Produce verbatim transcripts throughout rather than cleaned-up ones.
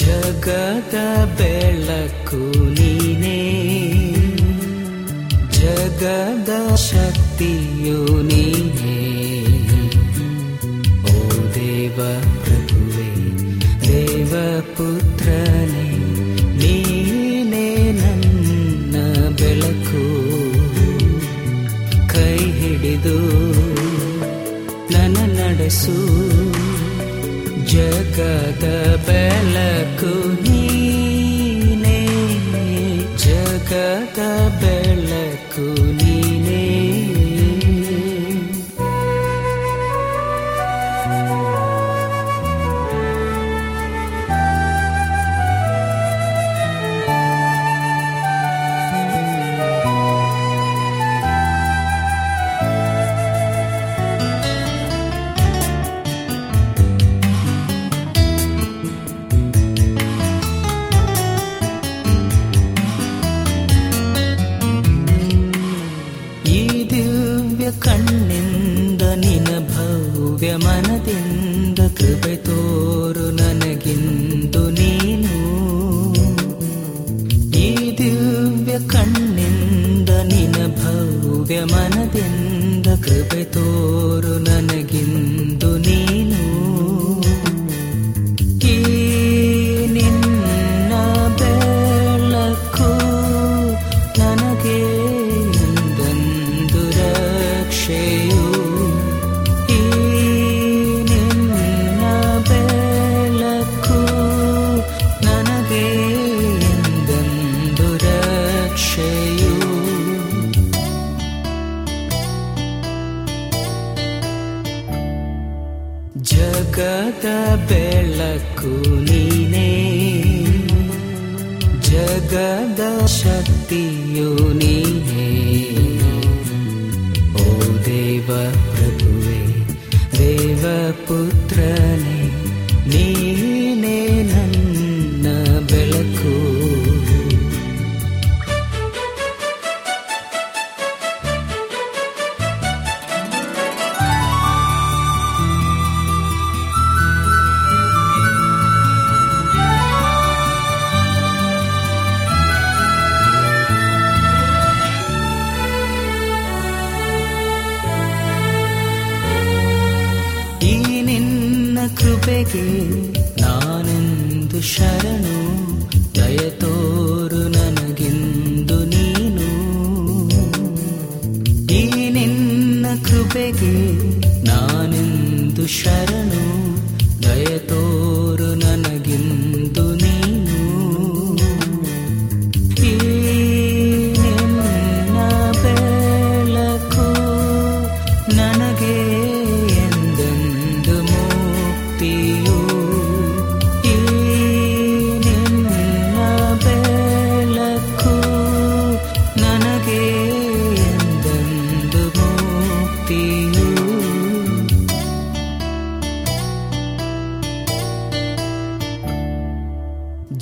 ಜಗದ ಬೆಳಕು ನೀನೇ, ಜಗದ ಬೆಳಕು ನೀನೇ. ಮನದಿಂದ ಕೃಪೆ ತೋರು ನನಗಿಂದು ನೀನು, ಈ ದಿವ್ಯ ಕಣ್ಣಿಂದ ನಿನ ಭವ್ಯ ಮನದಿಂದ ಕೃಪೆ ತೋರು ನನಗಿಂದು ನೀನು. ಈ ನಿನ್ನ ಬೆಳಕು ನನಗೆ ಎಂದೆಂದು ರಕ್ಷೆಯು, ಜಗದ ಬೆಳಕು ನೀನೇ, ಜಗದ ಶಕ್ತಿಯು ನೀನೇ. ಓ ದೇವ ಪ್ರಭುವೇ, ದೇವ ಪುತ್ರನೇ, ನೀನೇ ನನ್ನ ಬೆಳಕು. ನಾನೆಂದು ಶರಣು, ದಯ ತೋರು ನನಗಿಂದು ನೀನು, ಈ ನಿನ್ನ ಕೃಪೆಗೆ ನಾನೆಂದು ಶರಣು, ದಯ ತೋರು ನನಗಿಂದು ನೀನು. ಈ ನಿನ್ನ ಬೆಳಕು ನನಗೆ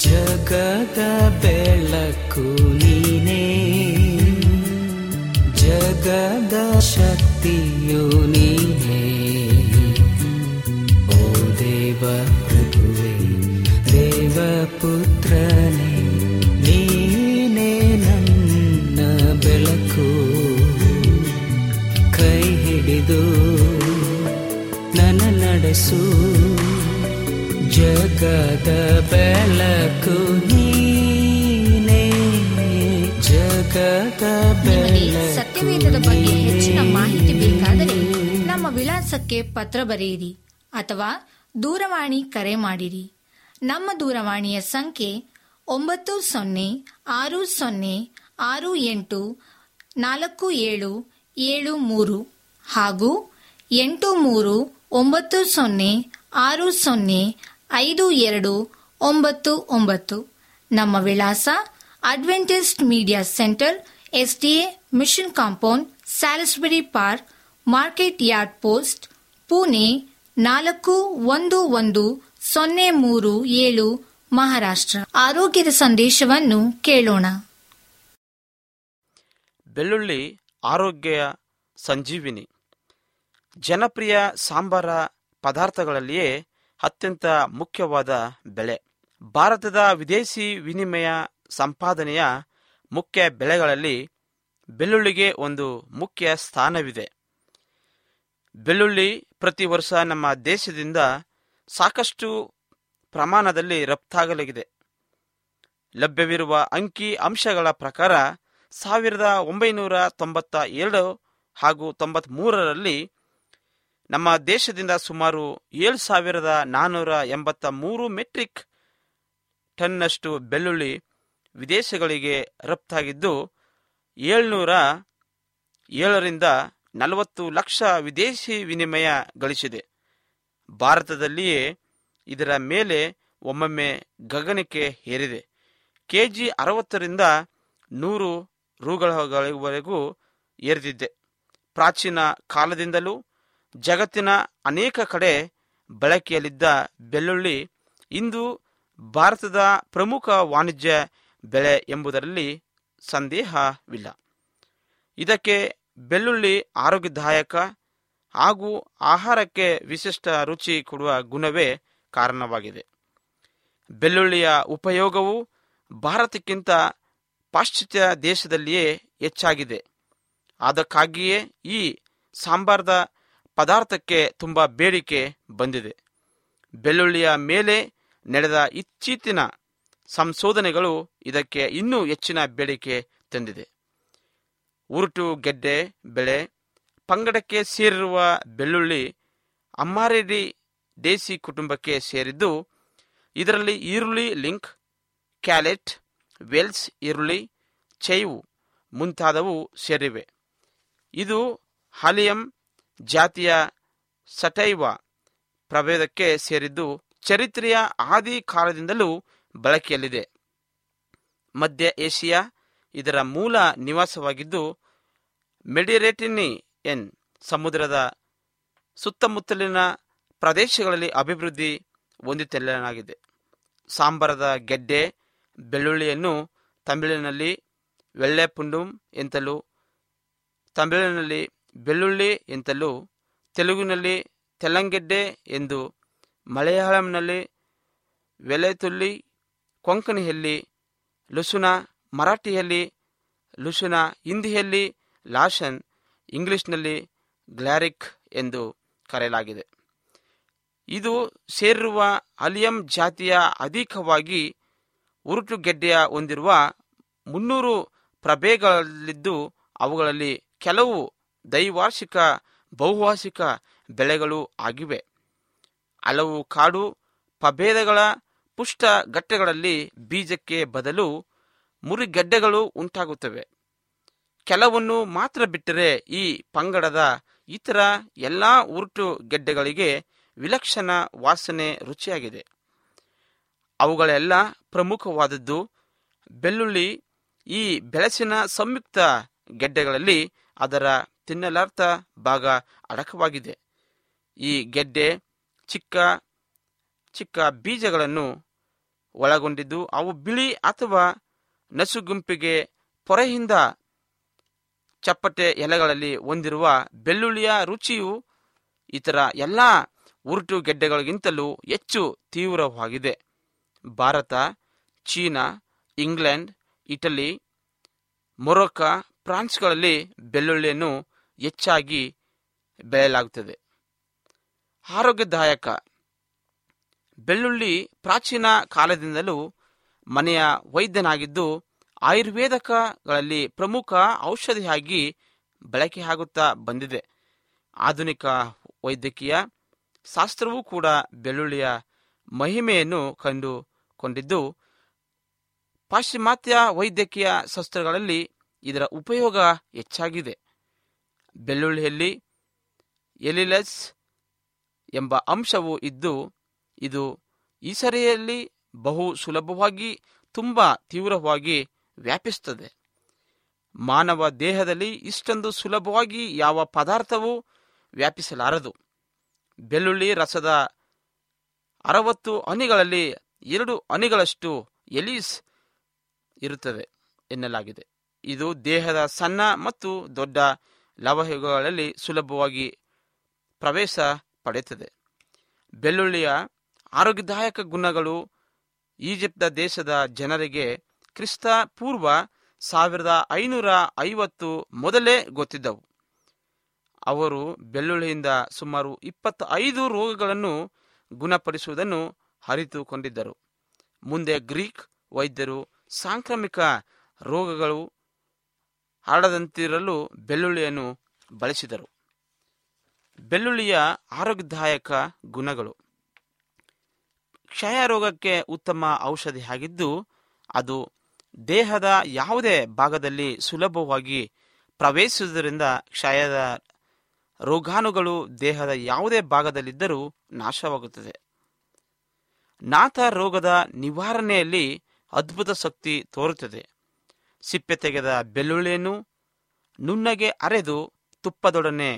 ಜಗದ ಬೆಳಕು ನೀನೇ, ಜಗದ ಶಕ್ತಿಯು ನೀನೇ. ಓ ದೇವ ಪ್ರಭುವೇ, ಪುತ್ರನೇ ನೀನೇ ನನ್ನ ಬೆಳಕು, ಕೈ ಹಿಡಿದು ನನ್ನ ನಡೆಸು, ಜಗದ ಬೆಳಕು ನೀನೇ, ಜಗದ ಬೆಳಕು. ಸತ್ಯವೇದದ ಬಗ್ಗೆ ಹೆಚ್ಚಿನ ಮಾಹಿತಿ ಬೇಕಾದರೆ ನಮ್ಮ ವಿಳಾಸಕ್ಕೆ ಪತ್ರ ಬರೆಯಿರಿ ಅಥವಾ ದೂರವಾಣಿ ಕರೆ ಮಾಡಿರಿ. ನಮ್ಮ ದೂರವಾಣಿಯ ಸಂಖ್ಯೆ ಒಂಬತ್ತು ಸೊನ್ನೆ ಆರು ಸೊನ್ನೆ ಆರು ಎಂಟು ನಾಲ್ಕು ಏಳು ಏಳು ಮೂರು ಹಾಗೂ ಎಂಟು ಮೂರು ಒಂಬತ್ತು ಸೊನ್ನೆ ಆರು ಸೊನ್ನೆ ಐದು ಎರಡು ಒಂಬತ್ತು ಒಂಬತ್ತು. ನಮ್ಮ ವಿಳಾಸ Adventist media centre, S D A mission compound, Salisbury park, market yard post, Pune ನಾಲ್ಕು ಒಂದು ಒಂದು ಸೊನ್ನೆ ಮೂರು ಏಳು, ಮಹಾರಾಷ್ಟ್ರ. ಆರೋಗ್ಯದ ಸಂದೇಶವನ್ನು ಕೇಳೋಣ. ಬೆಳ್ಳುಳ್ಳಿ ಆರೋಗ್ಯ ಸಂಜೀವಿನಿ. ಜನಪ್ರಿಯ ಸಾಂಬಾರ ಪದಾರ್ಥಗಳಲ್ಲಿಯೇ ಅತ್ಯಂತ ಮುಖ್ಯವಾದ ಬೆಳೆ. ಭಾರತದ ವಿದೇಶಿ ವಿನಿಮಯ ಸಂಪಾದನೆಯ ಮುಖ್ಯ ಬೆಳೆಗಳಲ್ಲಿ ಬೆಳ್ಳುಳ್ಳಿಗೆ ಒಂದು ಮುಖ್ಯ ಸ್ಥಾನವಿದೆ. ಬೆಳ್ಳುಳ್ಳಿ ಪ್ರತಿ ವರ್ಷ ನಮ್ಮ ದೇಶದಿಂದ ಸಾಕಷ್ಟು ಪ್ರಮಾಣದಲ್ಲಿ ರಫ್ತಾಗಲಾಗಿದೆ. ಲಭ್ಯವಿರುವ ಅಂಕಿ ಅಂಶಗಳ ಪ್ರಕಾರ ಸಾವಿರದ ಒಂಬೈನೂರ ತೊಂಬತ್ತ ಎರಡು ಹಾಗೂ ತೊಂಬತ್ತ್ ಮೂರರಲ್ಲಿ ನಮ್ಮ ದೇಶದಿಂದ ಸುಮಾರು ಏಳು ಸಾವಿರದ ನಾನ್ನೂರ ಎಂಬತ್ತ ಮೂರು ಮೆಟ್ರಿಕ್ ಟನ್ನಷ್ಟು ಬೆಳ್ಳುಳ್ಳಿ ವಿದೇಶಗಳಿಗೆ ರಫ್ತಾಗಿದ್ದು, ಏಳ್ನೂರ ಏಳರಿಂದ ನಲವತ್ತು ಲಕ್ಷ ವಿದೇಶಿ ವಿನಿಮಯ ಗಳಿಸಿದೆ. ಭಾರತದಲ್ಲಿಯೇ ಇದರ ಮೇಲೆ ಒಮ್ಮೊಮ್ಮೆ ಗಗನಕ್ಕೆ ಏರಿದೆ. ಕೆಜಿ ಅರವತ್ತರಿಂದ ನೂರು ರೂಗಳವರೆಗೂ ಏರಿದಿದೆ. ಪ್ರಾಚೀನ ಕಾಲದಿಂದಲೂ ಜಗತ್ತಿನ ಅನೇಕ ಕಡೆ ಬಳಕೆಯಲ್ಲಿದ್ದ ಬೆಳ್ಳುಳ್ಳಿ ಇಂದು ಭಾರತದ ಪ್ರಮುಖ ವಾಣಿಜ್ಯ ಬೆಳೆ ಎಂಬುದರಲ್ಲಿ ಸಂದೇಹವಿಲ್ಲ. ಇದಕ್ಕೆ ಬೆಳ್ಳುಳ್ಳಿ ಆರೋಗ್ಯದಾಯಕ ಹಾಗೂ ಆಹಾರಕ್ಕೆ ವಿಶಿಷ್ಟ ರುಚಿ ಕೊಡುವ ಗುಣವೇ ಕಾರಣವಾಗಿದೆ. ಬೆಳ್ಳುಳ್ಳಿಯ ಉಪಯೋಗವು ಭಾರತಕ್ಕಿಂತ ಪಾಶ್ಚಾತ್ಯ ದೇಶದಲ್ಲಿಯೇ ಹೆಚ್ಚಾಗಿದೆ. ಅದಕ್ಕಾಗಿಯೇ ಈ ಸಾಂಬಾರದ ಪದಾರ್ಥಕ್ಕೆ ತುಂಬ ಬೇಡಿಕೆ ಬಂದಿದೆ. ಬೆಳ್ಳುಳ್ಳಿಯ ಮೇಲೆ ನಡೆದ ಇತ್ತೀಚಿನ ಸಂಶೋಧನೆಗಳು ಇದಕ್ಕೆ ಇನ್ನೂ ಹೆಚ್ಚಿನ ಬೇಡಿಕೆ ತಂದಿದೆ. ಉರುಟು ಗೆಡ್ಡೆ ಬೆಳೆ ಪಂಗಡಕ್ಕೆ ಸೇರಿರುವ ಬೆಳ್ಳುಳ್ಳಿ ಅಮ್ಮಾರೇರಿ ದೇಸಿ ಕುಟುಂಬಕ್ಕೆ ಸೇರಿದ್ದು, ಇದರಲ್ಲಿ ಈರುಳ್ಳಿ ಲಿಂಕ್, ಕ್ಯಾಲೆಟ್, ವೆಲ್ಸ್ ಈರುಳ್ಳಿ, ಚೈವು ಮುಂತಾದವು ಸೇರಿವೆ. ಇದು ಹಾಲಿಯಂ ಜಾತಿಯ ಸಟೈವ ಪ್ರಭೇದಕ್ಕೆ ಸೇರಿದ್ದು, ಚರಿತ್ರೆಯ ಆದಿ ಕಾಲದಿಂದಲೂ ಬಳಕೆಯಲ್ಲಿದೆ. ಮಧ್ಯ ಏಷ್ಯಾ ಇದರ ಮೂಲ ನಿವಾಸವಾಗಿದ್ದು, ಮೆಡಿರೇಟೇನಿಯನ್ ಸಮುದ್ರದ ಸುತ್ತಮುತ್ತಲಿನ ಪ್ರದೇಶಗಳಲ್ಲಿ ಅಭಿವೃದ್ಧಿ ಹೊಂದಿತೆಲ್ಲನಾಗಿದೆ. ಸಾಂಬಾರದ ಗೆಡ್ಡೆ ಬೆಳ್ಳುಳ್ಳಿಯನ್ನು ತಮಿಳಿನಲ್ಲಿ ವೆಳ್ಳೆಪುಂಡುಂ ಎಂತಲೂ, ತಮಿಳಿನಲ್ಲಿ ಬೆಳ್ಳುಳ್ಳಿ ಎಂತಲೂ, ತೆಲುಗಿನಲ್ಲಿ ತೆಲಂಗೆಡ್ಡೆ ಎಂದು, ಮಲಯಾಳಂನಲ್ಲಿ ವೆಲೆತುಲ್ಲಿ, ಕೊಂಕಣಿಯಲ್ಲಿ ಲುಸುನ, ಮರಾಠಿಯಲ್ಲಿ ಲುಸುನ, ಹಿಂದಿಯಲ್ಲಿ ಲಾಶನ್, ಇಂಗ್ಲಿಷ್ನಲ್ಲಿ ಗ್ಲಾರಿಕ್ ಎಂದು ಕರೆಯಲಾಗಿದೆ. ಇದು ಸೇರಿರುವ ಅಲಿಯಂ ಜಾತಿಯ ಅಧಿಕವಾಗಿ ಉರುಟುಗೆಡ್ಡೆಯ ಹೊಂದಿರುವ ಮುನ್ನೂರು ಪ್ರಭೇದಗಳಿದ್ದು, ಅವುಗಳಲ್ಲಿ ಕೆಲವು ದ್ವೈವಾರ್ಷಿಕ ಬಹುವಾರ್ಷಿಕ ಬೆಳೆಗಳು ಆಗಿವೆ. ಹಲವು ಕಾಡು ಪ್ರಭೇದಗಳ ಪುಷ್ಟ ಗಟ್ಟೆಗಳಲ್ಲಿ ಬೀಜಕ್ಕೆ ಬದಲು ಮುರಿಗೆಡ್ಡೆಗಳು ಉಂಟಾಗುತ್ತವೆ. ಕೆಲವನ್ನು ಮಾತ್ರ ಬಿಟ್ಟರೆ ಈ ಪಂಗಡದ ಇತರ ಎಲ್ಲ ಉರುಟು ಗೆಡ್ಡೆಗಳಿಗೆ ವಿಲಕ್ಷಣ ವಾಸನೆ ರುಚಿಯಾಗಿದೆ. ಅವುಗಳೆಲ್ಲ ಪ್ರಮುಖವಾದದ್ದು ಬೆಳ್ಳುಳ್ಳಿ. ಈ ಬೆಳಸಿನ ಸಂಯುಕ್ತ ಗೆಡ್ಡೆಗಳಲ್ಲಿ ಅದರ ತಿನ್ನಲಾರ್ಥ ಭಾಗ ಅಡಕವಾಗಿದೆ. ಈ ಗೆಡ್ಡೆ ಚಿಕ್ಕ ಚಿಕ್ಕ ಬೀಜಗಳನ್ನು ಒಳಗೊಂಡಿದ್ದು, ಅವು ಬಿಳಿ ಅಥವಾ ನಸುಗುಂಪಿಗೆ ಪೊರೆಯಿಂದ ಚಪ್ಪಟೆ ಎಲೆಗಳಲ್ಲಿ ಹೊಂದಿರುವ ಬೆಳ್ಳುಳ್ಳಿಯ ರುಚಿಯು ಇತರ ಎಲ್ಲ ಉರುಟು ಗೆಡ್ಡೆಗಳಿಗಿಂತಲೂ ಹೆಚ್ಚು ತೀವ್ರವಾಗಿದೆ. Bharat China, England, Italy, Morocco, ಫ್ರಾನ್ಸ್ಗಳಲ್ಲಿ ಬೆಳ್ಳುಳ್ಳಿಯನ್ನು ಹೆಚ್ಚಾಗಿ ಬೆಳೆಯಲಾಗುತ್ತದೆ. ಆರೋಗ್ಯದಾಯಕ ಬೆಳ್ಳುಳ್ಳಿ ಪ್ರಾಚೀನ ಕಾಲದಿಂದಲೂ ಮನೆಯ ವೈದ್ಯನಾಗಿದ್ದು ಆಯುರ್ವೇದಕಗಳಲ್ಲಿ ಪ್ರಮುಖ ಔಷಧಿಯಾಗಿ ಬಳಕೆಯಾಗುತ್ತಾ ಬಂದಿದೆ. ಆಧುನಿಕ ವೈದ್ಯಕೀಯ ಶಾಸ್ತ್ರವೂ ಕೂಡ ಬೆಳ್ಳುಳ್ಳಿಯ ಮಹಿಮೆಯನ್ನು ಕಂಡುಕೊಂಡಿದ್ದು ಪಾಶ್ಚಿಮಾತ್ಯ ವೈದ್ಯಕೀಯ ಶಾಸ್ತ್ರಗಳಲ್ಲಿ ಇದರ ಉಪಯೋಗ ಹೆಚ್ಚಾಗಿದೆ. ಬೆಳ್ಳುಳ್ಳಿಯಲ್ಲಿ ಎಲಿಲಸ್ ಎಂಬ ಅಂಶವೂ ಇದ್ದು ಇದು ಈ ಸರಿಯಲ್ಲಿ ಬಹು ಸುಲಭವಾಗಿ ತುಂಬ ತೀವ್ರವಾಗಿ ವ್ಯಾಪಿಸುತ್ತದೆ. ಮಾನವ ದೇಹದಲ್ಲಿ ಇಷ್ಟೊಂದು ಸುಲಭವಾಗಿ ಯಾವ ಪದಾರ್ಥವೂ ವ್ಯಾಪಿಸಲಾರದು. ಬೆಳ್ಳುಳ್ಳಿ ರಸದ ಅರವತ್ತು ಹನಿಗಳಲ್ಲಿ ಎರಡು ಹನಿಗಳಷ್ಟು ಎಲಿಸ್ ಇರುತ್ತದೆ ಎನ್ನಲಾಗಿದೆ. ಇದು ದೇಹದ ಸಣ್ಣ ಮತ್ತು ದೊಡ್ಡ ಲವಣಗಳಲ್ಲಿ ಸುಲಭವಾಗಿ ಪ್ರವೇಶ ಪಡೆಯುತ್ತದೆ. ಬೆಳ್ಳುಳ್ಳಿಯ ಆರೋಗ್ಯದಾಯಕ ಗುಣಗಳು ಈಜಿಪ್ಟ್ ದೇಶದ ಜನರಿಗೆ ಕ್ರಿಸ್ತ ಪೂರ್ವ ಸಾವಿರದ ಐನೂರ ಐವತ್ತು ಮೊದಲೇ ಗೊತ್ತಿದ್ದವು. ಅವರು ಬೆಳ್ಳುಳ್ಳಿಯಿಂದ ಸುಮಾರು ಇಪ್ಪತ್ತೈದು ರೋಗಗಳನ್ನು ಗುಣಪಡಿಸುವುದನ್ನು ಅರಿತುಕೊಂಡಿದ್ದರು. ಮುಂದೆ ಗ್ರೀಕ್ ವೈದ್ಯರು ಸಾಂಕ್ರಾಮಿಕ ರೋಗಗಳು ಹರಡದಂತಿರಲು ಬೆಳ್ಳುಳ್ಳಿಯನ್ನು ಬಳಸಿದರು. ಬೆಳ್ಳುಳ್ಳಿಯ ಆರೋಗ್ಯದಾಯಕ ಗುಣಗಳು: ಕ್ಷಯ ರೋಗಕ್ಕೆ ಉತ್ತಮ ಔಷಧಿಯಾಗಿದ್ದು ಅದು ದೇಹದ ಯಾವುದೇ ಭಾಗದಲ್ಲಿ ಸುಲಭವಾಗಿ ಪ್ರವೇಶಿಸುವುದರಿಂದ ಕ್ಷಯದ ರೋಗಾಣುಗಳು ದೇಹದ ಯಾವುದೇ ಭಾಗದಲ್ಲಿದ್ದರೂ ನಾಶವಾಗುತ್ತದೆ. ನಾಥ ರೋಗದ ನಿವಾರಣೆಯಲ್ಲಿ ಅದ್ಭುತ ಶಕ್ತಿ ತೋರುತ್ತದೆ. ಸಿಪ್ಪೆ ತೆಗೆದ ಬೆಳ್ಳುಳ್ಳಿಯನ್ನು ನುಣ್ಣಗೆ ಅರೆದು ತುಪ್ಪದೊಡನೆ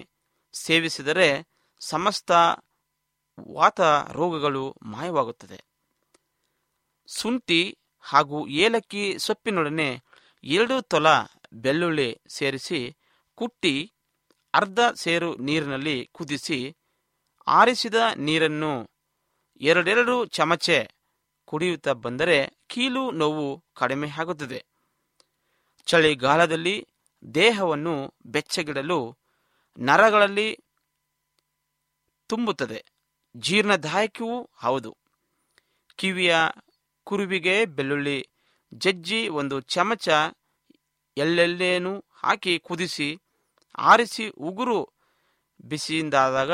ಸೇವಿಸಿದರೆ ಸಮಸ್ತ ವಾತ ರೋಗಗಳು ಮಾಯವಾಗುತ್ತದೆ. ಶುಂಠಿ ಹಾಗೂ ಏಲಕ್ಕಿ ಸೊಪ್ಪಿನೊಡನೆ ಎರಡು ತೊಲ ಬೆಳ್ಳುಳ್ಳಿ ಸೇರಿಸಿ ಕುಟ್ಟಿ ಅರ್ಧ ಸೇರು ನೀರಿನಲ್ಲಿ ಕುದಿಸಿ ಆರಿಸಿದ ನೀರನ್ನು ಎರಡೆರಡು ಚಮಚೆ ಕುಡಿಯುತ್ತಾ ಬಂದರೆ ಕೀಲು ನೋವು ಕಡಿಮೆ ಆಗುತ್ತದೆ. ಚಳಿಗಾಲದಲ್ಲಿ ದೇಹವನ್ನು ಬೆಚ್ಚಗಿಡಲು ನರಗಳಲ್ಲಿ ತುಂಬುತ್ತದೆ. ಜೀರ್ಣದಾಯಕವೂ ಹೌದು. ಕಿವಿಯ ಕುರುವಿಗೆ ಬೆಳ್ಳುಳ್ಳಿ ಜಜ್ಜಿ ಒಂದು ಚಮಚ ಎಳ್ಳೆಣ್ಣೆಯನ್ನು ಹಾಕಿ ಕುದಿಸಿ ಆರಿಸಿ ಉಗುರು ಬಿಸಿಯಿಂದಾದಾಗ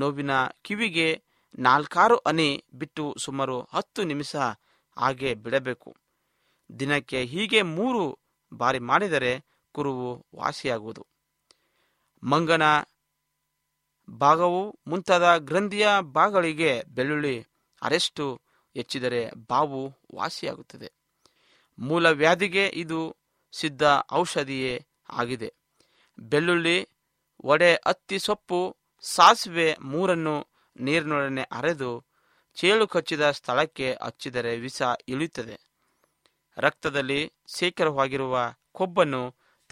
ನೋವಿನ ಕಿವಿಗೆ ನಾಲ್ಕಾರು ಹನಿ ಬಿಟ್ಟು ಸುಮಾರು ಹತ್ತು ನಿಮಿಷ ಹಾಗೆ ಬಿಡಬೇಕು. ದಿನಕ್ಕೆ ಹೀಗೆ ಮೂರು ಬಾರಿ ಮಾಡಿದರೆ ಕುರುವು ವಾಸಿಯಾಗುವುದು. ಮಂಗನ ಭಾಗವು ಮುಂತಾದ ಗ್ರಂಥಿಯ ಭಾಗಗಳಿಗೆ ಬೆಳ್ಳುಳ್ಳಿ ಅರೆಷ್ಟು ಹೆಚ್ಚಿದರೆ ಬಾವು ವಾಸಿಯಾಗುತ್ತದೆ. ಮೂಲ ವ್ಯಾಧಿಗೆ ಇದು ಸಿದ್ಧ ಔಷಧಿಯೇ ಆಗಿದೆ. ಬೆಳ್ಳುಳ್ಳಿ, ಒಡೆ, ಹತ್ತಿ ಸೊಪ್ಪು, ಸಾಸಿವೆ ಮೂರನ್ನು ನೀರಿನೊಡನೆ ಅರೆದು ಚೇಳು ಕಚ್ಚಿದ ಸ್ಥಳಕ್ಕೆ ಹಚ್ಚಿದರೆ ವಿಷ ಇಳಿಯುತ್ತದೆ. ರಕ್ತದಲ್ಲಿ ಶೇಖರವಾಗಿರುವ ಕೊಬ್ಬನ್ನು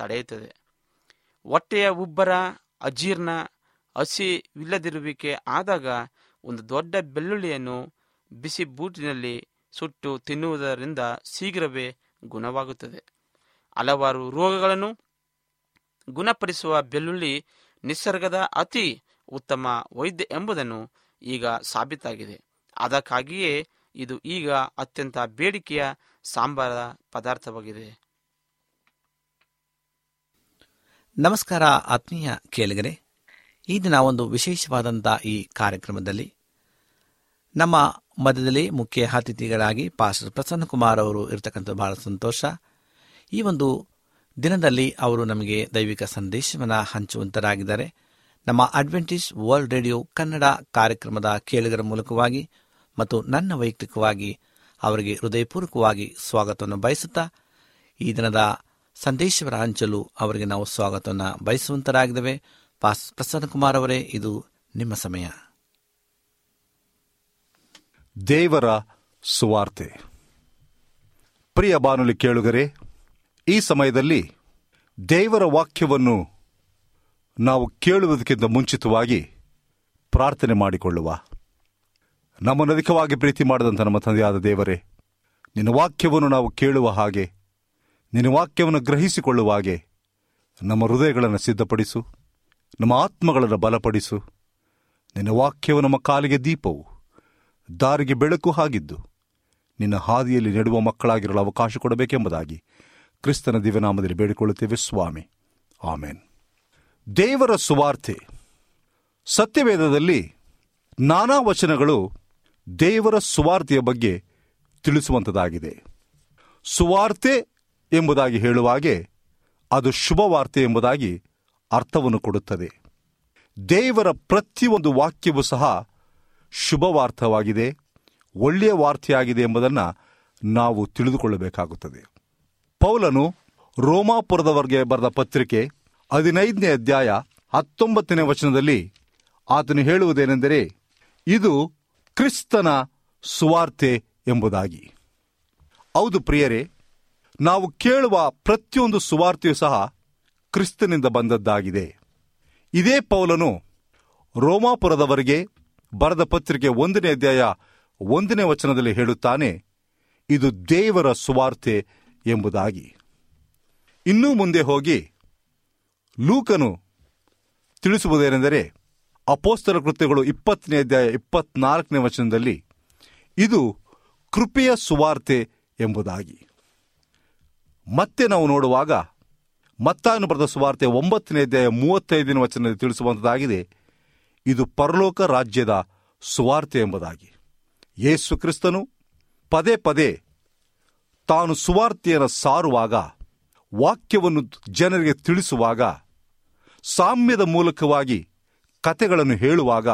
ತಡೆಯುತ್ತದೆ. ಹೊಟ್ಟೆಯ ಉಬ್ಬರ, ಅಜೀರ್ಣ, ಹಸಿವಿಲ್ಲದಿರುವಿಕೆ ಆದಾಗ ಒಂದು ದೊಡ್ಡ ಬೆಳ್ಳುಳ್ಳಿಯನ್ನು ಬಿಸಿ ಬೂಟಿನಲ್ಲಿ ಸುಟ್ಟು ತಿನ್ನುವುದರಿಂದ ಶೀಘ್ರವೇ ಗುಣವಾಗುತ್ತದೆ. ಹಲವಾರು ರೋಗಗಳನ್ನು ಗುಣಪಡಿಸುವ ಬೆಳ್ಳುಳ್ಳಿ ನಿಸರ್ಗದ ಅತಿ ಉತ್ತಮ ವೈದ್ಯ ಎಂಬುದನ್ನು ಈಗ ಸಾಬೀತಾಗಿದೆ. ಅದಕ್ಕಾಗಿಯೇ ಇದು ಈಗ ಅತ್ಯಂತ ಬೇಡಿಕೆಯ ಸಾಂಬಾರ ಪದಾರ್ಥವಾಗಿದೆ. ನಮಸ್ಕಾರ ಆತ್ಮೀಯ ಕೇಳಿಗರೆ, ಈ ದಿನ ಒಂದು ವಿಶೇಷವಾದಂಥ ಈ ಕಾರ್ಯಕ್ರಮದಲ್ಲಿ ನಮ್ಮ ಮಧ್ಯದಲ್ಲಿ ಮುಖ್ಯ ಅತಿಥಿಗಳಾಗಿ ಪಾಸ್ಟರ್ ಪ್ರಸನ್ನ ಕುಮಾರ್ ಅವರು ಇರತಕ್ಕಂಥ ಬಹಳ ಸಂತೋಷ. ಈ ಒಂದು ದಿನದಲ್ಲಿ ಅವರು ನಮಗೆ ದೈವಿಕ ಸಂದೇಶವನ್ನು ಹಂಚುವಂತರಾಗಿದ್ದಾರೆ. ನಮ್ಮ ಅಡ್ವೆಂಟಿಸ್ಟ್ ವರ್ಲ್ಡ್ ರೇಡಿಯೋ ಕನ್ನಡ ಕಾರ್ಯಕ್ರಮದ ಕೇಳುಗರ ಮೂಲಕವಾಗಿ ಮತ್ತು ನನ್ನ ವೈಯಕ್ತಿಕವಾಗಿ ಅವರಿಗೆ ಹೃದಯಪೂರ್ವಕವಾಗಿ ಸ್ವಾಗತವನ್ನು ಬಯಸುತ್ತಾ ಈ ದಿನದ ಸಂದೇಶವರ ಹಂಚಲು ಅವರಿಗೆ ನಾವು ಸ್ವಾಗತವನ್ನು ಬಯಸುವಂತರಾಗಿದ್ದೇವೆ. ಪಾಸ್ ಪ್ರಸನ್ನ ಕುಮಾರ್ ಅವರೇ, ಇದು ನಿಮ್ಮ ಸಮಯ. ದೇವರ ಸುವಾರ್ತೆ. ಪ್ರಿಯ ಬಾನುಲಿ ಕೇಳುಗರೆ, ಈ ಸಮಯದಲ್ಲಿ ದೇವರ ವಾಕ್ಯವನ್ನು ನಾವು ಕೇಳುವುದಕ್ಕಿಂತ ಮುಂಚಿತವಾಗಿ ಪ್ರಾರ್ಥನೆ ಮಾಡಿಕೊಳ್ಳುವ ನಮ್ಮನ್ನು ಅಧಿಕವಾಗಿ ಪ್ರೀತಿ ಮಾಡಿದಂಥ ನಮ್ಮ ತಂದೆಯಾದ ದೇವರೇ, ನಿನ್ನ ವಾಕ್ಯವನ್ನು ನಾವು ಕೇಳುವ ಹಾಗೆ, ನಿನ್ನ ವಾಕ್ಯವನ್ನು ಗ್ರಹಿಸಿಕೊಳ್ಳುವ ಹಾಗೆ ನಮ್ಮ ಹೃದಯಗಳನ್ನು ಸಿದ್ಧಪಡಿಸು, ನಮ್ಮ ಆತ್ಮಗಳನ್ನು ಬಲಪಡಿಸು. ನಿನ್ನ ವಾಕ್ಯವು ನಮ್ಮ ಕಾಲಿಗೆ ದೀಪವು, ದಾರಿಗೆ ಬೆಳಕು ಆಗಿದ್ದು, ನಿನ್ನ ಹಾದಿಯಲ್ಲಿ ನೆಡುವ ಮಕ್ಕಳಾಗಿರಲು ಅವಕಾಶ ಕೊಡಬೇಕೆಂಬುದಾಗಿ ಕ್ರಿಸ್ತನ ದಿವ್ಯನಾಮದಲ್ಲಿ ಬೇಡಿಕೊಳ್ಳುತ್ತೇವೆ ಸ್ವಾಮಿ, ಆಮೇನ್. ದೇವರ ಸುವಾರ್ತೆ. ಸತ್ಯವೇದದಲ್ಲಿ ನಾನಾ ವಚನಗಳು ದೇವರ ಸುವಾರ್ತೆಯ ಬಗ್ಗೆ ತಿಳಿಸುವಂಥದ್ದಾಗಿದೆ. ಸುವಾರ್ತೆ ಎಂಬುದಾಗಿ ಹೇಳುವಾಗೆ ಅದು ಶುಭವಾರ್ತೆ ಎಂಬುದಾಗಿ ಅರ್ಥವನ್ನು ಕೊಡುತ್ತದೆ. ದೇವರ ಪ್ರತಿಯೊಂದು ವಾಕ್ಯವೂ ಸಹ ಶುಭವಾರ್ಥವಾಗಿದೆ, ಒಳ್ಳೆಯ ವಾರ್ತೆಯಾಗಿದೆ ಎಂಬುದನ್ನು ನಾವು ತಿಳಿದುಕೊಳ್ಳಬೇಕಾಗುತ್ತದೆ. ಪೌಲನು ರೋಮಾಪುರದವರೆಗೆ ಬರೆದ ಪತ್ರಿಕೆ ಹದಿನೈದನೇ ಅಧ್ಯಾಯ ಹತ್ತೊಂಬತ್ತನೇ ವಚನದಲ್ಲಿ ಆತನು ಹೇಳುವುದೇನೆಂದರೆ, ಇದು ಕ್ರಿಸ್ತನ ಸುವಾರ್ತೆ ಎಂಬುದಾಗಿ. ಹೌದು ಪ್ರಿಯರೇ, ನಾವು ಕೇಳುವ ಪ್ರತಿಯೊಂದು ಸುವಾರ್ತೆಯೂ ಸಹ ಕ್ರಿಸ್ತನಿಂದ ಬಂದದ್ದಾಗಿದೆ. ಇದೇ ಪೌಲನು ರೋಮಾಪುರದವರೆಗೆ ಬರೆದ ಪತ್ರಿಕೆ ಒಂದನೇ ಅಧ್ಯಾಯ ಒಂದನೇ ವಚನದಲ್ಲಿ ಹೇಳುತ್ತಾನೆ, ಇದು ದೇವರ ಸುವಾರ್ತೆ ಎಂಬುದಾಗಿ. ಇನ್ನೂ ಮುಂದೆ ಹೋಗಿ ಲೂಕನು ತಿಳಿಸುವುದೇನೆಂದರೆ, ಅಪೋಸ್ತಲ ಕೃತ್ಯಗಳು ಇಪ್ಪತ್ತನೇ ಅಧ್ಯಾಯ ಇಪ್ಪತ್ನಾಲ್ಕನೇ ವಚನದಲ್ಲಿ ಇದು ಕೃಪೆಯ ಸುವಾರ್ತೆ ಎಂಬುದಾಗಿ. ಮತ್ತೆ ನಾವು ನೋಡುವಾಗ ಮತ್ತಾಯನು ಬರೆದ ಸುವಾರ್ತೆ ಒಂಬತ್ತನೇ ಅಧ್ಯಾಯ ಮೂವತ್ತೈದನೇ ವಚನದಲ್ಲಿ ತಿಳಿಸುವಂಥದ್ದಾಗಿದೆ, ಇದು ಪರಲೋಕ ರಾಜ್ಯದ ಸುವಾರ್ತೆ ಎಂಬುದಾಗಿ. ಯೇಸು ಕ್ರಿಸ್ತನು ಪದೇ ಪದೇ ತಾನು ಸುವಾರ್ತೆಯನ್ನು ಸಾರುವಾಗ, ವಾಕ್ಯವನ್ನು ಜನರಿಗೆ ತಿಳಿಸುವಾಗ, ಸಾಮ್ಯದ ಮೂಲಕವಾಗಿ ಕತೆಗಳನ್ನು ಹೇಳುವಾಗ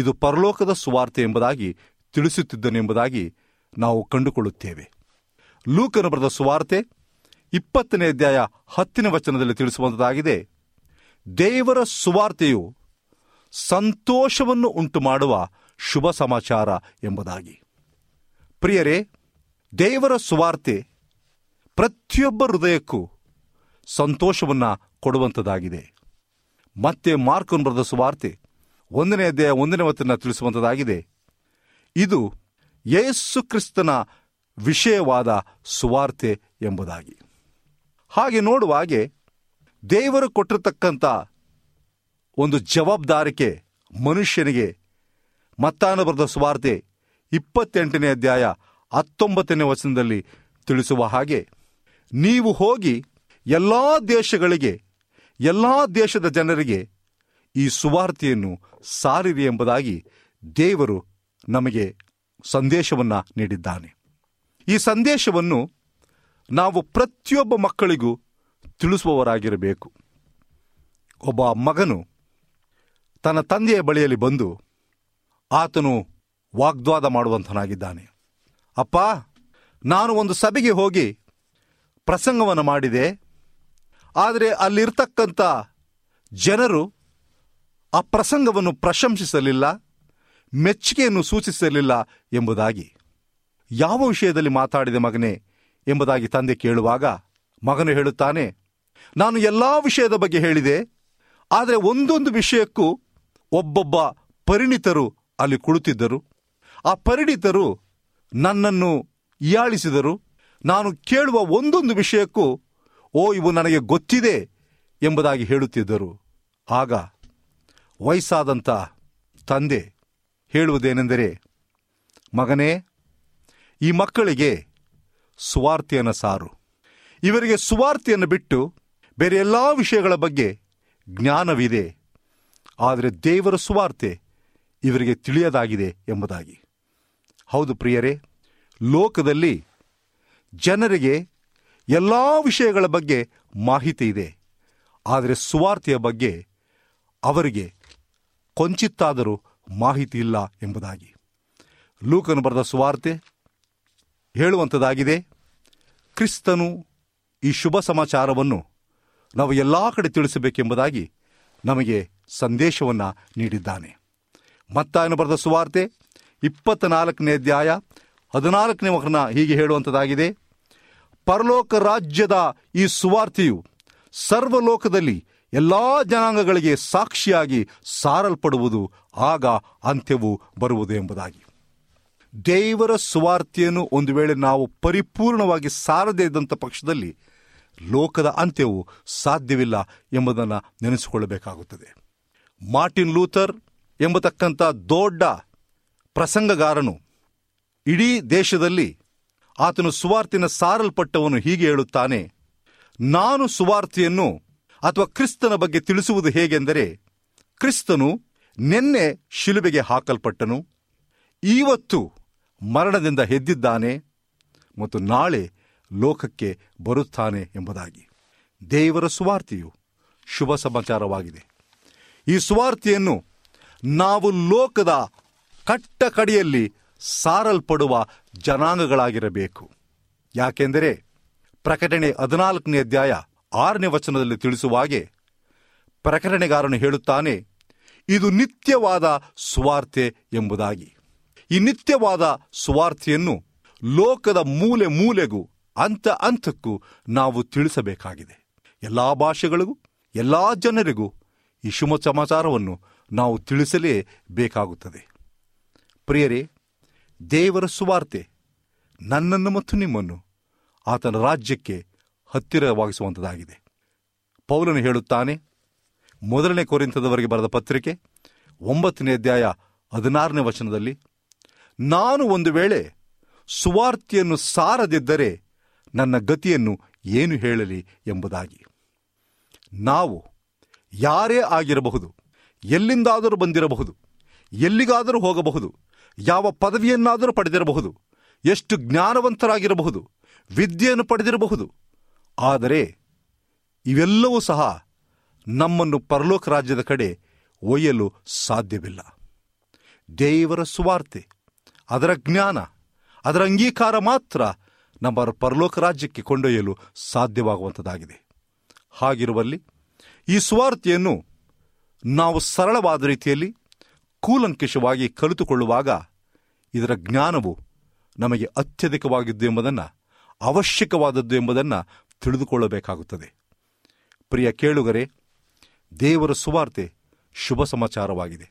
ಇದು ಪರಲೋಕದ ಸುವಾರ್ತೆ ಎಂಬುದಾಗಿ ತಿಳಿಸುತ್ತಿದ್ದನೆಂಬುದಾಗಿ ನಾವು ಕಂಡುಕೊಳ್ಳುತ್ತೇವೆ. ಲೂಕನ ಬರೆದ ಸುವಾರ್ತೆ ಇಪ್ಪತ್ತನೇ ಅಧ್ಯಾಯ ಹತ್ತನೇ ವಚನದಲ್ಲಿ ತಿಳಿಸುವಂಥದ್ದಾಗಿದೆ, ದೇವರ ಸುವಾರ್ತೆಯು ಸಂತೋಷವನ್ನು ಉಂಟು ಮಾಡುವ ಶುಭ ಸಮಾಚಾರ ಎಂಬುದಾಗಿ. ಪ್ರಿಯರೇ, ದೇವರ ಸುವಾರ್ತೆ ಪ್ರತಿಯೊಬ್ಬ ಹೃದಯಕ್ಕೂ ಸಂತೋಷವನ್ನು ಕೊಡುವಂಥದ್ದಾಗಿದೆ. ಮತ್ತೆ ಮಾರ್ಕನ ಬರೆದ ಸುವಾರ್ತೆ ಒಂದನೇ ಅಧ್ಯಾಯ ಒಂದನೇ ವಚನ ತಿಳಿಸುವಂಥದ್ದಾಗಿದೆ, ಇದು ಯೇಸು ಕ್ರಿಸ್ತನ ವಿಷಯವಾದ ಸುವಾರ್ತೆ ಎಂಬುದಾಗಿ. ಹಾಗೆ ನೋಡುವಾಗೆ ದೇವರು ಕೊಟ್ಟಿರತಕ್ಕಂಥ ಒಂದು ಜವಾಬ್ದಾರಿಕೆ ಮನುಷ್ಯನಿಗೆ ಮತ್ತಾಯನ ಬರೆದ ಸುವಾರ್ತೆ ಇಪ್ಪತ್ತೆಂಟನೇ ಅಧ್ಯಾಯ ಹತ್ತೊಂಬತ್ತನೇ ವಚನದಲ್ಲಿ ತಿಳಿಸುವ ಹಾಗೆ, ನೀವು ಹೋಗಿ ಎಲ್ಲ ದೇಶಗಳಿಗೆ, ಎಲ್ಲ ದೇಶದ ಜನರಿಗೆ ಈ ಸುವಾರ್ತೆಯನ್ನು ಸಾರಿರಿ ಎಂಬುದಾಗಿ ದೇವರು ನಮಗೆ ಸಂದೇಶವನ್ನು ನೀಡಿದ್ದಾನೆ. ಈ ಸಂದೇಶವನ್ನು ನಾವು ಪ್ರತಿಯೊಬ್ಬ ಮಕ್ಕಳಿಗೂ ತಿಳಿಸುವವರಾಗಿರಬೇಕು. ಒಬ್ಬ ಮಗನು ತನ್ನ ತಂದೆಯ ಬಳಿಯಲ್ಲಿ ಬಂದು ಆತನು ವಾಗ್ವಾದ ಮಾಡುವಂತನಾಗಿದ್ದಾನೆ. ಅಪ್ಪ, ನಾನು ಒಂದು ಸಭೆಗೆ ಹೋಗಿ ಪ್ರಸಂಗವನ್ನು ಮಾಡಿದೆ, ಆದರೆ ಅಲ್ಲಿರ್ತಕ್ಕಂಥ ಜನರು ಆ ಪ್ರಸಂಗವನ್ನು ಪ್ರಶಂಸಿಸಲಿಲ್ಲ, ಮೆಚ್ಚುಗೆಯನ್ನು ಸೂಚಿಸಲಿಲ್ಲ ಎಂಬುದಾಗಿ. ಯಾವ ವಿಷಯದಲ್ಲಿ ಮಾತಾಡಿದೆ ಮಗನೇ ಎಂಬುದಾಗಿ ತಂದೆ ಕೇಳುವಾಗ ಮಗನು ಹೇಳುತ್ತಾನೆ, ನಾನು ಎಲ್ಲ ವಿಷಯದ ಬಗ್ಗೆ ಹೇಳಿದೆ, ಆದರೆ ಒಂದೊಂದು ವಿಷಯಕ್ಕೂ ಒಬ್ಬೊಬ್ಬ ಪರಿಣಿತರು ಅಲ್ಲಿ ಕುಳಿತಿದ್ದರು. ಆ ಪರಿಣಿತರು ನನ್ನನ್ನು ಹೀಯಾಳಿಸಿದರು. ನಾನು ಕೇಳುವ ಒಂದೊಂದು ವಿಷಯಕ್ಕೂ, ಓ ಇವು ನನಗೆ ಗೊತ್ತಿದೆ ಎಂಬುದಾಗಿ ಹೇಳುತ್ತಿದ್ದರು. ಆಗ ವಯಸ್ಸಾದಂಥ ತಂದೆ ಹೇಳುವುದೇನೆಂದರೆ, ಮಗನೇ, ಈ ಮಕ್ಕಳಿಗೆ ಸುವಾರ್ತೆಯನ್ನು ಸಾರು. ಇವರಿಗೆ ಸುವಾರ್ತೆಯನ್ನು ಬಿಟ್ಟು ಬೇರೆ ಎಲ್ಲ ವಿಷಯಗಳ ಬಗ್ಗೆ ಜ್ಞಾನವಿದೆ, ಆದರೆ ದೇವರ ಸುವಾರ್ತೆ ಇವರಿಗೆ ತಿಳಿಯದಾಗಿದೆ ಎಂಬುದಾಗಿ. ಹೌದು ಪ್ರಿಯರೇ, ಲೋಕದಲ್ಲಿ ಜನರಿಗೆ ಎಲ್ಲ ವಿಷಯಗಳ ಬಗ್ಗೆ ಮಾಹಿತಿ ಇದೆ, ಆದರೆ ಸುವಾರ್ತೆಯ ಬಗ್ಗೆ ಅವರಿಗೆ ಕೊಂಚಿತ್ತಾದರೂ ಮಾಹಿತಿ ಇಲ್ಲ ಎಂಬುದಾಗಿ ಲೂಕನು ಬರೆದ ಸುವಾರ್ತೆ ಹೇಳುವಂಥದ್ದಾಗಿದೆ. ಕ್ರಿಸ್ತನು ಈ ಶುಭ ಸಮಾಚಾರವನ್ನು ನಾವು ಎಲ್ಲ ಕಡೆ ತಿಳಿಸಬೇಕೆಂಬುದಾಗಿ ನಮಗೆ ಸಂದೇಶವನ್ನು ನೀಡಿದ್ದಾನೆ. ಮತ್ತಾಯನು ಬರೆದ ಸುವಾರ್ತೆ ಇಪ್ಪತ್ತ ನಾಲ್ಕನೇ ಅಧ್ಯಾಯ ಹದಿನಾಲ್ಕನೇ ವಚನ ಹೀಗೆ ಹೇಳುವಂಥದ್ದಾಗಿದೆ, ಪರಲೋಕ ರಾಜ್ಯದ ಈ ಸುವಾರ್ತೆಯು ಸರ್ವಲೋಕದಲ್ಲಿ ಎಲ್ಲ ಜನಾಂಗಗಳಿಗೆ ಸಾಕ್ಷಿಯಾಗಿ ಸಾರಲ್ಪಡುವುದು, ಆಗ ಅಂತ್ಯವು ಬರುವುದು ಎಂಬುದಾಗಿ. ದೇವರ ಸುವಾರ್ತೆಯನ್ನು ಒಂದು ವೇಳೆ ನಾವು ಪರಿಪೂರ್ಣವಾಗಿ ಸಾರದೇ ಇದ್ದಂಥ ಪಕ್ಷದಲ್ಲಿ ಲೋಕದ ಅಂತ್ಯವು ಸಾಧ್ಯವಿಲ್ಲ ಎಂಬುದನ್ನು ನೆನೆಸಿಕೊಳ್ಳಬೇಕಾಗುತ್ತದೆ. ಮಾರ್ಟಿನ್ ಲೂಥರ್ ಎಂಬತಕ್ಕಂಥ ದೊಡ್ಡ ಪ್ರಸಂಗಗಾರನು ಇಡೀ ದೇಶದಲ್ಲಿ ಆತನು ಸುವಾರ್ತೆಯನ್ನು ಸಾರಲ್ಪಟ್ಟವನು ಹೀಗೆ ಹೇಳುತ್ತಾನೆ, ನಾನು ಸುವಾರ್ತೆಯನ್ನು ಅಥವಾ ಕ್ರಿಸ್ತನ ಬಗ್ಗೆ ತಿಳಿಸುವುದು ಹೇಗೆಂದರೆ, ಕ್ರಿಸ್ತನು ನಿನ್ನೆ ಶಿಲುಬೆಗೆ ಹಾಕಲ್ಪಟ್ಟನು, ಇವತ್ತು ಮರಣದಿಂದ ಎದ್ದಿದ್ದಾನೆ ಮತ್ತು ನಾಳೆ ಲೋಕಕ್ಕೆ ಬರುತ್ತಾನೆ ಎಂಬುದಾಗಿ. ದೇವರ ಸುವಾರ್ತೆಯು ಶುಭ ಸಮಾಚಾರವಾಗಿದೆ. ಈ ಸುವಾರ್ತೆಯನ್ನು ನಾವು ಲೋಕದ ಕಟ್ಟ ಕಡೆಯಲ್ಲಿ ಸಾರಲ್ಪಡುವ ಜನಾಂಗಗಳಾಗಿರಬೇಕು. ಯಾಕೆಂದರೆ ಪ್ರಕಟಣೆ ಹದಿನಾಲ್ಕನೇ ಅಧ್ಯಾಯ ಆರನೇ ವಚನದಲ್ಲಿ ತಿಳಿಸುವ ಹಾಗೆ ಪ್ರಕಟಣೆಗಾರನು ಹೇಳುತ್ತಾನೆ, ಇದು ನಿತ್ಯವಾದ ಸುವಾರ್ತೆ ಎಂಬುದಾಗಿ. ಈ ನಿತ್ಯವಾದ ಸುವಾರ್ತೆಯನ್ನು ಲೋಕದ ಮೂಲೆ ಮೂಲೆಗೂ ಹಂತ ಹಂತಕ್ಕೂ ನಾವು ತಿಳಿಸಬೇಕಾಗಿದೆ. ಎಲ್ಲ ಭಾಷೆಗಳಿಗೂ ಎಲ್ಲ ಜನರಿಗೂ ಈ ಶುಭ ಸಮಾಚಾರವನ್ನು ನಾವು ತಿಳಿಸಲೇ ಬೇಕಾಗುತ್ತದೆ. ಪ್ರಿಯರೇ, ದೇವರ ಸುವಾರ್ತೆ ನನ್ನನ್ನು ಮತ್ತು ನಿಮ್ಮನ್ನು ಆತನ ರಾಜ್ಯಕ್ಕೆ ಹತ್ತಿರವಾಗಿಸುವಂಥದ್ದಾಗಿದೆ. ಪೌಲನು ಹೇಳುತ್ತಾನೆ, ಮೊದಲನೇ ಕೊರಿಂಥದವರಿಗೆ ಬರೆದ ಪತ್ರಿಕೆ ಒಂಬತ್ತನೇ ಅಧ್ಯಾಯ ಹದಿನಾರನೇ ವಚನದಲ್ಲಿ, ನಾನು ಒಂದು ವೇಳೆ ಸುವಾರ್ತೆಯನ್ನು ಸಾರದಿದ್ದರೆ ನನ್ನ ಗತಿಯನ್ನು ಏನು ಹೇಳಲಿ ಎಂಬುದಾಗಿ. ನಾವು ಯಾರೇ ಆಗಿರಬಹುದು, ಎಲ್ಲಿಂದಾದರೂ ಬಂದಿರಬಹುದು, ಎಲ್ಲಿಗಾದರೂ ಹೋಗಬಹುದು, ಯಾವ ಪದವಿಯನ್ನಾದರೂ ಪಡೆದಿರಬಹುದು, ಎಷ್ಟು ಜ್ಞಾನವಂತರಾಗಿರಬಹುದು, ವಿದ್ಯೆಯನ್ನು ಪಡೆದಿರಬಹುದು, ಆದರೆ ಇವೆಲ್ಲವೂ ಸಹ ನಮ್ಮನ್ನು ಪರಲೋಕ ರಾಜ್ಯದ ಕಡೆ ಒಯ್ಯಲು ಸಾಧ್ಯವಿಲ್ಲ. ದೇವರ ಸುವಾರ್ತೆ, ಅದರ ಜ್ಞಾನ, ಅದರ ಅಂಗೀಕಾರ ಮಾತ್ರ ನಮ್ಮ ಪರಲೋಕ ರಾಜ್ಯಕ್ಕೆ ಕೊಂಡೊಯ್ಯಲು ಸಾಧ್ಯವಾಗುವಂಥದ್ದಾಗಿದೆ. ಹಾಗಿರುವಲ್ಲಿ ಈ ಸುವಾರ್ತೆಯನ್ನು ನಾವು ಸರಳವಾದ ರೀತಿಯಲ್ಲಿ ಕೂಲಂಕಷವಾಗಿ ಕಲಿತುಕೊಳ್ಳುವಾಗ ಇದರ ಜ್ಞಾನವು ನಮಗೆ ಅತ್ಯಧಿಕವಾಗಿದ್ದು ಎಂಬುದನ್ನು, ಅವಶ್ಯಕವಾದದ್ದು ಎಂಬುದನ್ನು ತಿಳಿದುಕೊಳ್ಳಬೇಕಾಗುತ್ತದೆ. ಪ್ರಿಯ ಕೇಳುಗರೆ, ದೇವರ ಸುವಾರ್ತೆ ಶುಭ ಸಮಾಚಾರವಾಗಿದೆ.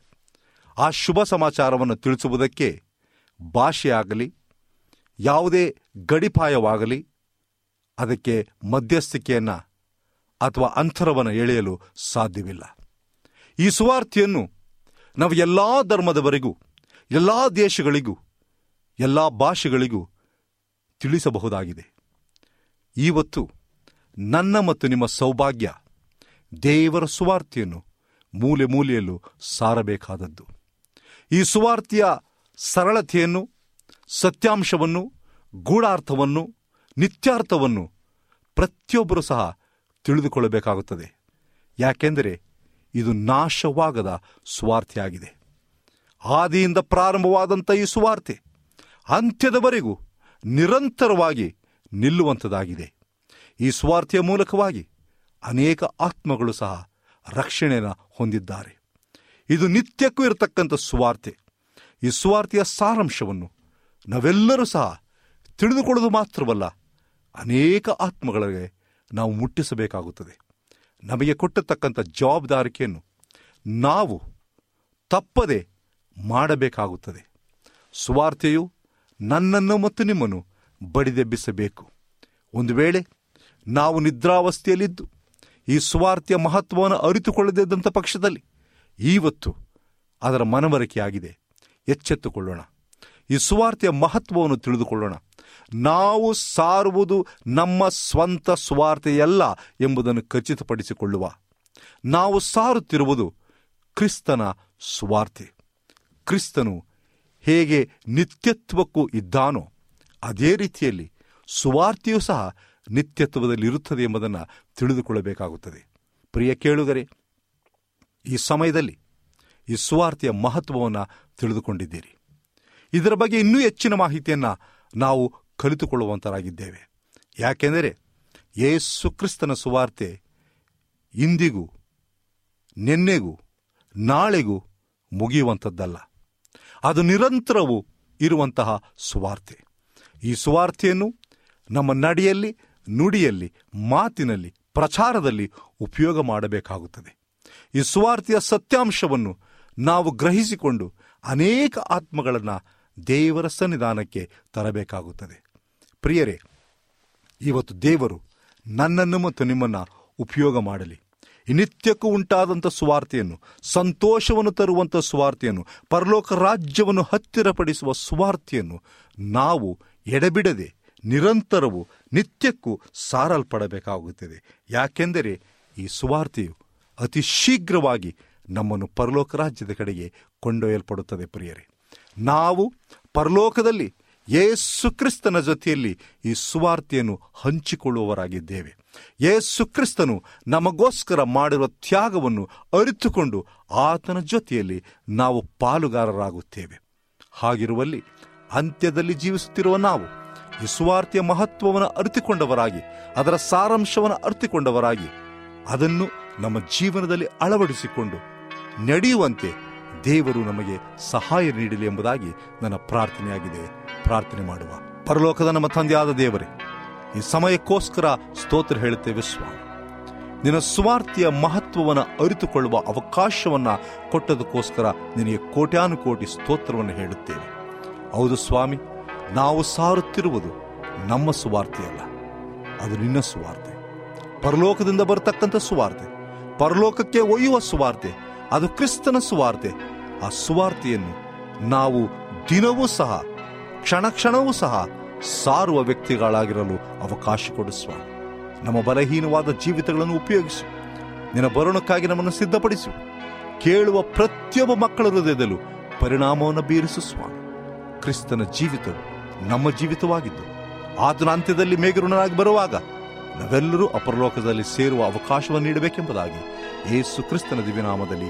ಆ ಶುಭ ಸಮಾಚಾರವನ್ನು ತಿಳಿಸುವುದಕ್ಕೆ ಭಾಷೆಯಾಗಲಿ, ಯಾವುದೇ ಗಡಿಪಾಯವಾಗಲಿ, ಅದಕ್ಕೆ ಮಧ್ಯಸ್ಥಿಕೆಯನ್ನು ಅಥವಾ ಅಂತರವನ್ನು ಎಳೆಯಲು ಸಾಧ್ಯವಿಲ್ಲ. ಈ ಸುವಾರ್ತೆಯನ್ನು ನಾವು ಎಲ್ಲ ಧರ್ಮದವರಿಗೂ, ಎಲ್ಲ ದೇಶಗಳಿಗೂ, ಎಲ್ಲ ಭಾಷೆಗಳಿಗೂ ತಿಳಿಸಬಹುದಾಗಿದೆ. ಇವತ್ತು ನನ್ನ ಮತ್ತು ನಿಮ್ಮ ಸೌಭಾಗ್ಯ ದೇವರ ಸುವಾರ್ತೆಯನ್ನು ಮೂಲೆ ಮೂಲೆಯಲ್ಲೂ ಸಾರಬೇಕಾದದ್ದು. ಈ ಸುವಾರ್ತೆಯ ಸರಳತೆಯನ್ನು, ಸತ್ಯಾಂಶವನ್ನು, ಗೂಢಾರ್ಥವನ್ನು, ನಿತ್ಯಾರ್ಥವನ್ನು ಪ್ರತಿಯೊಬ್ಬರೂ ಸಹ ತಿಳಿದುಕೊಳ್ಳಬೇಕಾಗುತ್ತದೆ. ಯಾಕೆಂದರೆ ಇದು ನಾಶವಾಗದ ಸುವಾರ್ತೆಯಾಗಿದೆ. ಆದಿಯಿಂದ ಪ್ರಾರಂಭವಾದಂಥ ಈ ಸುವಾರ್ತೆ ಅಂತ್ಯದವರೆಗೂ ನಿರಂತರವಾಗಿ ನಿಲ್ಲುವಂಥದ್ದಾಗಿದೆ. ಈ ಸುವಾರ್ತೆಯ ಮೂಲಕವಾಗಿ ಅನೇಕ ಆತ್ಮಗಳು ಸಹ ರಕ್ಷಣೆಯನ್ನು ಹೊಂದಿದ್ದಾರೆ. ಇದು ನಿತ್ಯಕ್ಕೂ ಇರತಕ್ಕಂಥ ಸುವಾರ್ತೆ. ಈ ಸುವಾರ್ತೆಯ ಸಾರಾಂಶವನ್ನು ನಾವೆಲ್ಲರೂ ಸಹ ತಿಳಿದುಕೊಳ್ಳೋದು ಮಾತ್ರವಲ್ಲ, ಅನೇಕ ಆತ್ಮಗಳಿಗೆ ನಾವು ಮುಟ್ಟಿಸಬೇಕಾಗುತ್ತದೆ. ನಮಗೆ ಕೊಟ್ಟತಕ್ಕಂಥ ಜವಾಬ್ದಾರಿಕೆಯನ್ನು ನಾವು ತಪ್ಪದೆ ಮಾಡಬೇಕಾಗುತ್ತದೆ. ಸುವಾರ್ತೆಯು ನನ್ನನ್ನು ಮತ್ತು ನಿಮ್ಮನ್ನು ಬಡಿದೆಬ್ಬಿಸಬೇಕು. ಒಂದು ವೇಳೆ ನಾವು ನಿದ್ರಾವಸ್ಥೆಯಲ್ಲಿದ್ದು ಈ ಸುವಾರ್ತೆಯ ಮಹತ್ವವನ್ನು ಅರಿತುಕೊಳ್ಳದಿದ್ದಂಥ ಪಕ್ಷದಲ್ಲಿ ಇವತ್ತು ಅದರ ಮನವರಿಕೆಯಾಗಿದೆ. ಎಚ್ಚೆತ್ತುಕೊಳ್ಳೋಣ, ಈ ಸುವಾರ್ತೆಯ ಮಹತ್ವವನ್ನು ತಿಳಿದುಕೊಳ್ಳೋಣ. ನಾವು ಸಾರುವುದು ನಮ್ಮ ಸ್ವಂತ ಸುವಾರ್ತೆಯಲ್ಲ ಎಂಬುದನ್ನು ಖಚಿತಪಡಿಸಿಕೊಳ್ಳುವ. ನಾವು ಸಾರುತ್ತಿರುವುದು ಕ್ರಿಸ್ತನ ಸುವಾರ್ತೆ. ಕ್ರಿಸ್ತನು ಹೇಗೆ ನಿತ್ಯತ್ವಕ್ಕೂ ಇದ್ದಾನೋ ಅದೇ ರೀತಿಯಲ್ಲಿ ಸುವಾರ್ತೆಯೂ ಸಹ ನಿತ್ಯತ್ವದಲ್ಲಿ ಇರುತ್ತದೆ ಎಂಬುದನ್ನು ತಿಳಿದುಕೊಳ್ಳಬೇಕಾಗುತ್ತದೆ. ಪ್ರಿಯ ಕೇಳುಗರೆ, ಈ ಸಮಯದಲ್ಲಿ ಈ ಸುವಾರ್ತೆಯ ಮಹತ್ವವನ್ನು ತಿಳಿದುಕೊಂಡಿದ್ದೀರಿ. ಇದರ ಬಗ್ಗೆ ಇನ್ನೂ ಹೆಚ್ಚಿನ ಮಾಹಿತಿಯನ್ನು ನಾವು ಕಲಿತುಕೊಳ್ಳುವಂತರಾಗಿದ್ದೇವೆ. ಯಾಕೆಂದರೆ ಯೇಸು ಕ್ರಿಸ್ತನ ಸುವಾರ್ತೆ ಇಂದಿಗೂ, ನಿನ್ನೆಗೂ, ನಾಳೆಗೂ ಮುಗಿಯುವಂಥದ್ದಲ್ಲ. ಅದು ನಿರಂತರವೂ ಇರುವಂತಹ ಸುವಾರ್ತೆ. ಈ ಸುವಾರ್ತೆಯನ್ನು ನಮ್ಮ ನಡೆಯಲ್ಲಿ, ನುಡಿಯಲ್ಲಿ, ಮಾತಿನಲ್ಲಿ, ಪ್ರಚಾರದಲ್ಲಿ ಉಪಯೋಗ ಮಾಡಬೇಕಾಗುತ್ತದೆ. ಈ ಸುವಾರ್ತೆಯ ಸತ್ಯಾಂಶವನ್ನು ನಾವು ಗ್ರಹಿಸಿಕೊಂಡು ಅನೇಕ ಆತ್ಮಗಳನ್ನು ದೇವರ ಸನ್ನಿಧಾನಕ್ಕೆ ತರಬೇಕಾಗುತ್ತದೆ. ಪ್ರಿಯರೇ, ಇವತ್ತು ದೇವರು ನನ್ನನ್ನು ಮತ್ತು ನಿಮ್ಮನ್ನು ಉಪಯೋಗ ಮಾಡಲಿ. ಈ ನಿತ್ಯಕ್ಕೂ ಉಂಟಾದಂಥ ಸುವಾರ್ತೆಯನ್ನು, ಸಂತೋಷವನ್ನು ತರುವಂಥ ಸುವಾರ್ತೆಯನ್ನು, ಪರಲೋಕ ರಾಜ್ಯವನ್ನು ಹತ್ತಿರಪಡಿಸುವ ಸುವಾರ್ತೆಯನ್ನು ನಾವು ಎಡೆಬಿಡದೆ ನಿರಂತರವೂ ನಿತ್ಯಕ್ಕೂ ಸಾರಲ್ಪಡಬೇಕಾಗುತ್ತದೆ. ಯಾಕೆಂದರೆ ಈ ಸುವಾರ್ತೆಯು ಅತಿ ಶೀಘ್ರವಾಗಿ ನಮ್ಮನ್ನು ಪರಲೋಕ ರಾಜ್ಯದ ಕಡೆಗೆ ಕೊಂಡೊಯ್ಯಲ್ಪಡುತ್ತದೆ. ಪ್ರಿಯರೇ, ನಾವು ಪರಲೋಕದಲ್ಲಿ ಯೇಸು ಕ್ರಿಸ್ತನ ಜೊತೆಯಲ್ಲಿ ಈ ಸುವಾರ್ತೆಯನ್ನು ಹಂಚಿಕೊಳ್ಳುವವರಾಗಿದ್ದೇವೆ. ಯೇಸು ಕ್ರಿಸ್ತನು ನಮಗೋಸ್ಕರ ಮಾಡಿರುವ ತ್ಯಾಗವನ್ನು ಅರಿತುಕೊಂಡು ಆತನ ಜೊತೆಯಲ್ಲಿ ನಾವು ಪಾಲುಗಾರರಾಗುತ್ತೇವೆ. ಹಾಗಿರುವಲ್ಲಿ ಅಂತ್ಯದಲ್ಲಿ ಜೀವಿಸುತ್ತಿರುವ ನಾವು ಈ ಸುವಾರ್ತೆಯ ಮಹತ್ವವನ್ನು ಅರಿತುಕೊಂಡವರಾಗಿ, ಅದರ ಸಾರಾಂಶವನ್ನು ಅರಿತುಕೊಂಡವರಾಗಿ, ಅದನ್ನು ನಮ್ಮ ಜೀವನದಲ್ಲಿ ಅಳವಡಿಸಿಕೊಂಡು ನಡೆಯುವಂತೆ ದೇವರು ನಮಗೆ ಸಹಾಯ ನೀಡಲಿ ಎಂಬುದಾಗಿ ನನ್ನ ಪ್ರಾರ್ಥನೆಯಾಗಿದೆ. ಪ್ರಾರ್ಥನೆ ಮಾಡುವ ಪರಲೋಕದ ನಮ್ಮ ತಂದೆಯಾದ ದೇವರೇ, ಈ ಸಮಯಕ್ಕೋಸ್ಕರ ಸ್ತೋತ್ರ ಹೇಳುತ್ತೇವೆ ಸ್ವಾಮಿ. ನಿನ್ನ ಸುವಾರ್ತೆಯ ಮಹತ್ವವನ್ನು ಅರಿತುಕೊಳ್ಳುವ ಅವಕಾಶವನ್ನು ಕೊಟ್ಟದಕ್ಕೋಸ್ಕರ ನಿನಗೆ ಕೋಟ್ಯಾನುಕೋಟಿ ಸ್ತೋತ್ರವನ್ನು ಹೇಳುತ್ತೇವೆ. ಹೌದು ಸ್ವಾಮಿ, ನಾವು ಸಾರುತ್ತಿರುವುದು ನಮ್ಮ ಸುವಾರ್ತೆಯಲ್ಲ, ಅದು ನಿನ್ನ ಸುವಾರ್ತೆ, ಪರಲೋಕದಿಂದ ಬರತಕ್ಕಂಥ ಸುವಾರ್ತೆ, ಪರಲೋಕಕ್ಕೆ ಒಯ್ಯುವ ಸುವಾರ್ತೆ, ಅದು ಕ್ರಿಸ್ತನ ಸುವಾರ್ತೆ. ಆ ಸುವಾರ್ತೆಯನ್ನು ನಾವು ದಿನವೂ ಸಹ, ಕ್ಷಣ ಕ್ಷಣವೂ ಸಹ ಸಾರುವ ವ್ಯಕ್ತಿಗಳಾಗಿರಲು ಅವಕಾಶ ಕೊಡು ಸ್ವಾಮಿ. ನಮ್ಮ ಬಲಹೀನವಾದ ಜೀವಿತಗಳನ್ನು ಉಪಯೋಗಿಸು, ನಿನ್ನ ಬರೋಣಕ್ಕಾಗಿ ನಮ್ಮನ್ನು ಸಿದ್ಧಪಡಿಸು. ಕೇಳುವ ಪ್ರತಿಯೊಬ್ಬ ಮಕ್ಕಳ ಹೃದಯದಲ್ಲೂ ಪರಿಣಾಮವನ್ನು ಬೀರಿಸು ಸ್ವಾಮಿ. ಕ್ರಿಸ್ತನ ಜೀವಿತವು ನಮ್ಮ ಜೀವಿತವಾಗಿದ್ದು, ಆತನ ಅಂತ್ಯದಲ್ಲಿ ಮೇಘಋಣರಾಗಿ ಬರುವಾಗ ನಾವೆಲ್ಲರೂ ಅಪರಲೋಕದಲ್ಲಿ ಸೇರುವ ಅವಕಾಶವನ್ನು ನೀಡಬೇಕೆಂಬುದಾಗಿ ಯೇಸು ಕ್ರಿಸ್ತನ ದಿವ್ಯನಾಮದಲ್ಲಿ